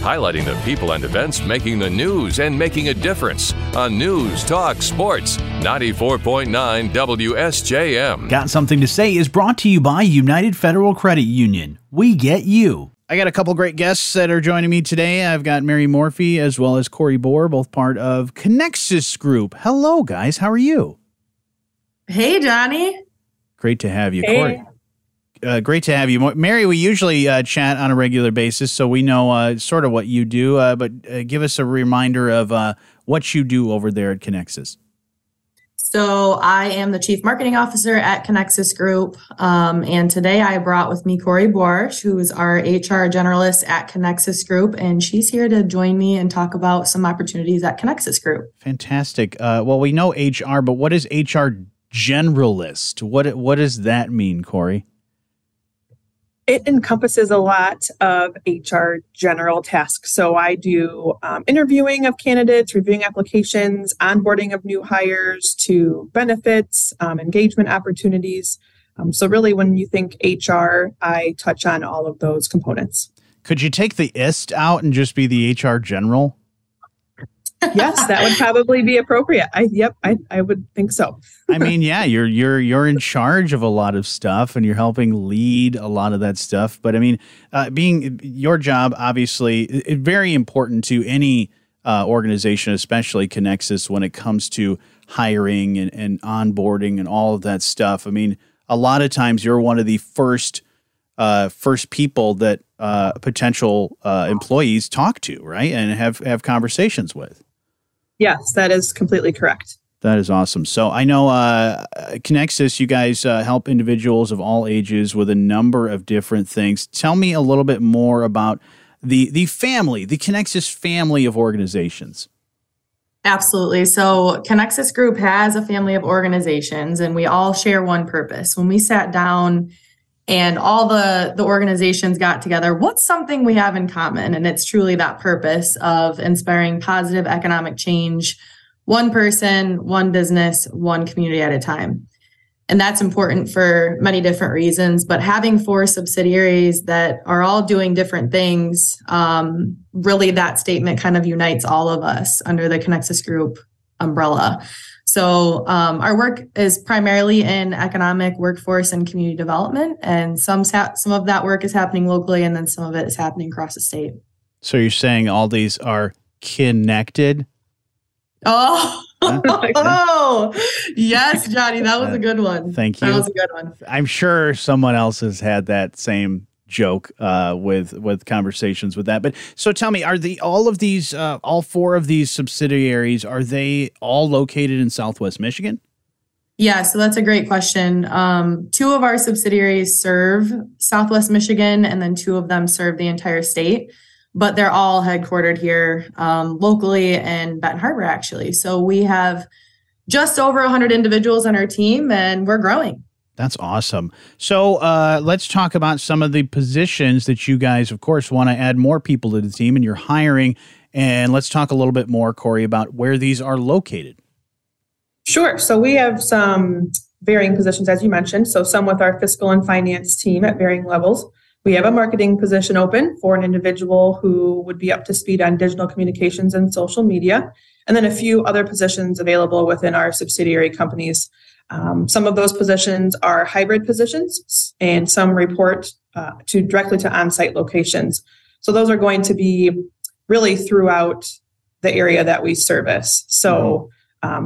highlighting the people and events making the news and making a difference on News Talk Sports, 94.9 WSJM. Got Something to Say is brought to you by United Federal Credit Union. We get you. I got a couple great guests that are joining me today. I've got Mary Morphey as well as Kori Borr, both part of Kinexus Group. Hello, guys. How are you? Hey, Johnny. Great to have you, hey. Kori. Great to have you. Mary, we usually chat on a regular basis, so we know sort of what you do, but give us a reminder of what you do over there at Kinexus. So I am the Chief Marketing Officer at Kinexus Group, and today I brought with me Kori Borr, who is our HR Generalist at Kinexus Group, and she's here to join me and talk about some opportunities at Kinexus Group. Fantastic. Well, we know HR, but what is HR Generalist? What does that mean, Kori? It encompasses a lot of HR general tasks. So I do interviewing of candidates, reviewing applications, onboarding of new hires to benefits, engagement opportunities. So really when you think HR, I touch on all of those components. Could you take the ist out and just be the HR general? Yes, that would probably be appropriate. I would think so. I mean, yeah, you're in charge of a lot of stuff, and you're helping lead a lot of that stuff. But I mean, being your job, obviously, is very important to any organization, especially Kinexus, when it comes to hiring and onboarding and all of that stuff. I mean, a lot of times you're one of the first people that potential employees talk to, right, and have conversations with. Yes, that is completely correct. That is awesome. So I know Kinexus, you guys help individuals of all ages with a number of different things. Tell me a little bit more about the family, the Kinexus family of organizations. Absolutely. So Kinexus Group has a family of organizations, and we all share one purpose. When we sat down and all the organizations got together, what's something we have in common? And it's truly that purpose of inspiring positive economic change, one person, one business, one community at a time. And that's important for many different reasons, but having four subsidiaries that are all doing different things, really that statement kind of unites all of us under the Kinexus Group umbrella. So our work is primarily in economic, workforce, and community development, and some of that work is happening locally, and then some of it is happening across the state. So you're saying all these are connected? Oh, huh? Yes, Johnny, that was a good one. Thank you. That was a good one. I'm sure someone else has had that same joke with conversations with that. But so tell me, are all four of these subsidiaries, are they all located in Southwest Michigan? Yeah, so that's a great question. Two of our subsidiaries serve Southwest Michigan, and then two of them serve the entire state, but they're all headquartered here locally in Benton Harbor, actually. So we have just over 100 individuals on our team, and we're growing. That's awesome. So let's talk about some of the positions that you guys, of course, want to add more people to the team and you're hiring. And let's talk a little bit more, Kori, about where these are located. Sure. So we have some varying positions, as you mentioned. So some with our fiscal and finance team at varying levels. We have a marketing position open for an individual who would be up to speed on digital communications and social media. And then a few other positions available within our subsidiary companies. Some of those positions are hybrid positions, and some report directly to on-site locations. So those are going to be really throughout the area that we service. So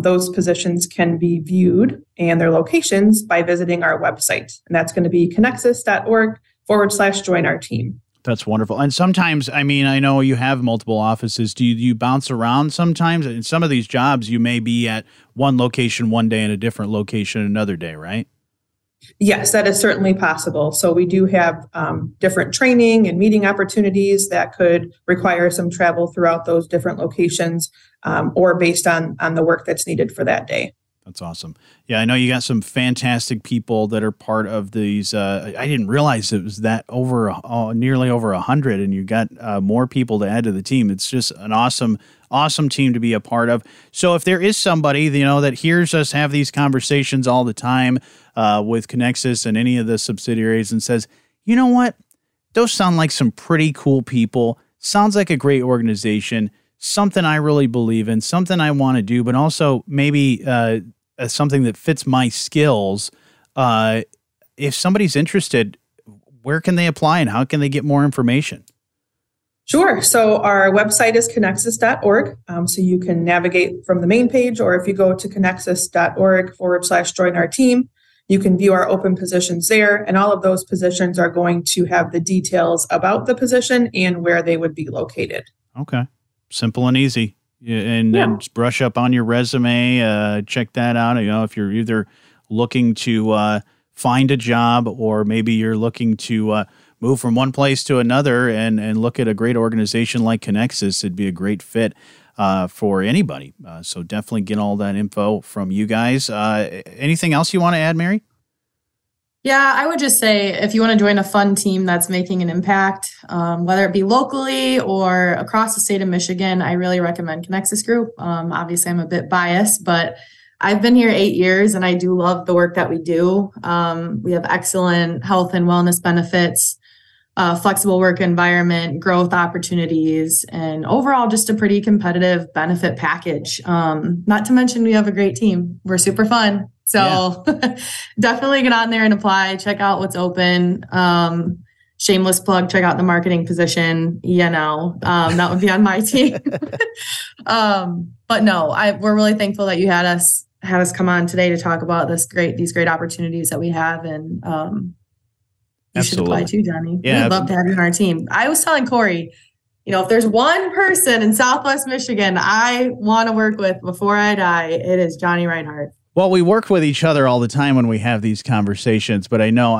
those positions can be viewed and their locations by visiting our website. And that's going to be connexus.org/join-our-team. That's wonderful. And sometimes, I mean, I know you have multiple offices. Do you bounce around sometimes? In some of these jobs, you may be at one location one day and a different location another day, right? Yes, that is certainly possible. So we do have different training and meeting opportunities that could require some travel throughout those different locations or based on the work that's needed for that day. That's awesome. Yeah, I know you got some fantastic people that are part of these. I didn't realize it was that nearly over 100, and you got more people to add to the team. It's just an awesome team to be a part of. So if there is somebody, you know, that hears us have these conversations all the time with Kinexus and any of the subsidiaries and says, you know what, those sound like some pretty cool people. Sounds like a great organization. Something I really believe in, something I want to do, but also maybe something that fits my skills. If somebody's interested, where can they apply and how can they get more information? Sure. So our website is connexus.org. So you can navigate from the main page, or if you go to connexus.org/join our team, you can view our open positions there. And all of those positions are going to have the details about the position and where they would be located. Okay. Simple and easy, and brush up on your resume. Check that out. You know, if you're either looking to find a job, or maybe you're looking to move from one place to another, and look at a great organization like Kinexus, it'd be a great fit for anybody. So definitely get all that info from you guys. Anything else you want to add, Mary? Yeah, I would just say if you want to join a fun team that's making an impact, whether it be locally or across the state of Michigan, I really recommend Kinexus Group. Obviously, I'm a bit biased, but I've been here 8 years and I do love the work that we do. We have excellent health and wellness benefits, flexible work environment, growth opportunities, and overall just a pretty competitive benefit package. Not to mention we have a great team. We're super fun. So yeah. Definitely get on there and apply. Check out what's open. Shameless plug, check out the marketing position. You know, that would be on my team. But no, we're really thankful that you had us come on today to talk about these great opportunities that we have. And you Absolutely. Should apply too, Johnny. Yeah. We'd love to have you on our team. I was telling Kori, you know, if there's one person in Southwest Michigan I want to work with before I die, it is Johnny Reinhardt. Well, we work with each other all the time when we have these conversations, but I know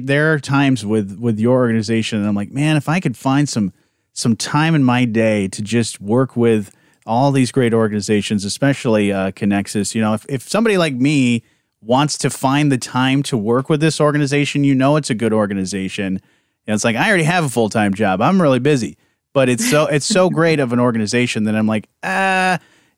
there are times with your organization and I'm like, man, if I could find some time in my day to just work with all these great organizations, especially Kinexus, you know, if somebody like me wants to find the time to work with this organization, you know, it's a good organization. And it's like, I already have a full-time job. I'm really busy, but it's so great of an organization that I'm like,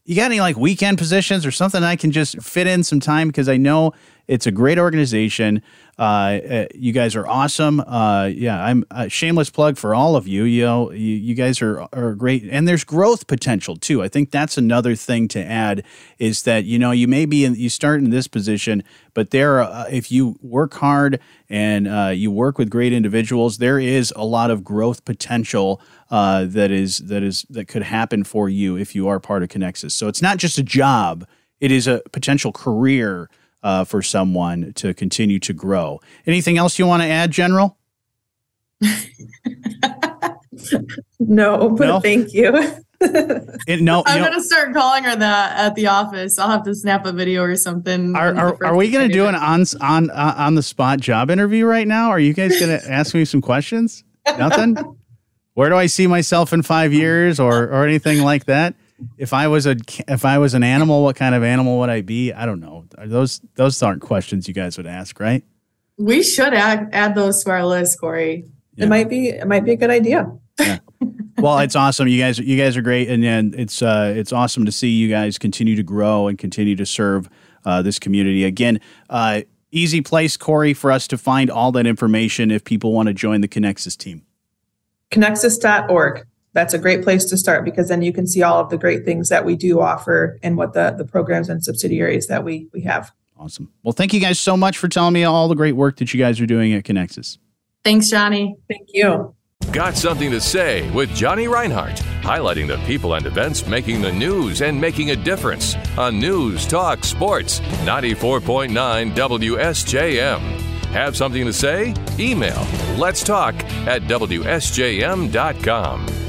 you got any like weekend positions or something I can just fit in some time, because I know it's a great organization. You guys are awesome. I'm a shameless plug for all of you. You know, you guys are great. And there's growth potential too. I think that's another thing to add is that, you know, you may be you start in this position, but if you work hard and you work with great individuals, there is a lot of growth potential that could happen for you if you are part of Kinexus. So it's not just a job. It is a potential career for someone to continue to grow. Anything else you want to add, General? No, but no? Thank you. I'm going to start calling her that at the office. I'll have to snap a video or something. Are we going to do an on the spot job interview right now? Are you guys going to ask me some questions? Nothing? Where do I see myself in 5 years or anything like that? If I was an animal, what kind of animal would I be? I don't know. Those aren't questions you guys would ask, right? We should add those to our list, Kori. Yeah. It might be a good idea. Yeah. Well, it's awesome. You guys are great, and it's awesome to see you guys continue to grow and continue to serve this community. Again, easy place, Kori, for us to find all that information if people want to join the Kinexus team. Kinexus.org. That's a great place to start, because then you can see all of the great things that we do offer and what the programs and subsidiaries that we have. Awesome. Well, thank you guys so much for telling me all the great work that you guys are doing at Kinexus. Thanks, Johnny. Thank you. Got something to say with Johnny Reinhardt, highlighting the people and events making the news and making a difference on News Talk Sports, 94.9 WSJM. Have something to say? Email letstalk@wsjm.com.